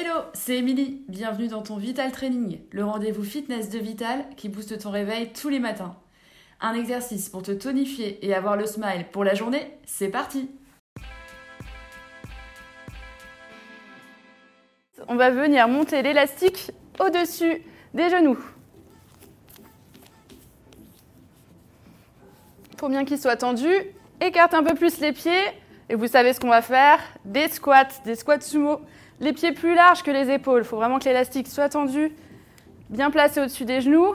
Hello, c'est Émilie, bienvenue dans ton Vital Training, le rendez-vous fitness de Vital qui booste ton réveil tous les matins. Un exercice pour te tonifier et avoir le smile pour la journée, c'est parti! On va venir monter l'élastique au-dessus des genoux. Pour bien qu'il soit tendu, écarte un peu plus les pieds et vous savez ce qu'on va faire, des squats sumo. Les pieds plus larges que les épaules, il faut vraiment que l'élastique soit tendu, bien placé au-dessus des genoux,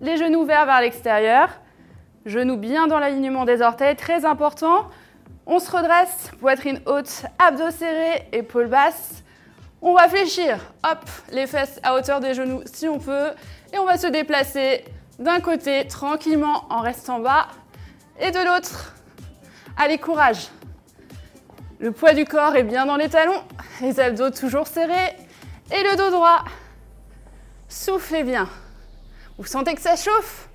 les genoux ouverts vers l'extérieur, genoux bien dans l'alignement des orteils, très important. On se redresse, poitrine haute, abdos serrés, épaules basses. On va fléchir, hop, les fesses à hauteur des genoux si on peut, et on va se déplacer d'un côté tranquillement en restant bas et de l'autre. Allez, courage! Le poids du corps est bien dans les talons, les abdos toujours serrés et le dos droit. Soufflez bien. Vous sentez que ça chauffe?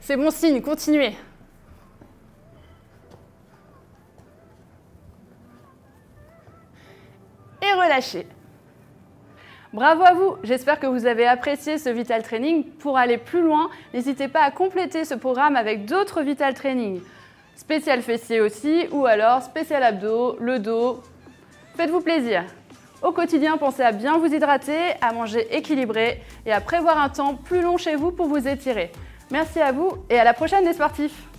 C'est bon signe, continuez. Et relâchez. Bravo à vous, j'espère que vous avez apprécié ce Vital Training. Pour aller plus loin, n'hésitez pas à compléter ce programme avec d'autres Vital Training. Spécial fessier aussi, ou alors spécial abdos, le dos. Faites-vous plaisir. Au quotidien, pensez à bien vous hydrater, à manger équilibré et à prévoir un temps plus long chez vous pour vous étirer. Merci à vous et à la prochaine des sportifs!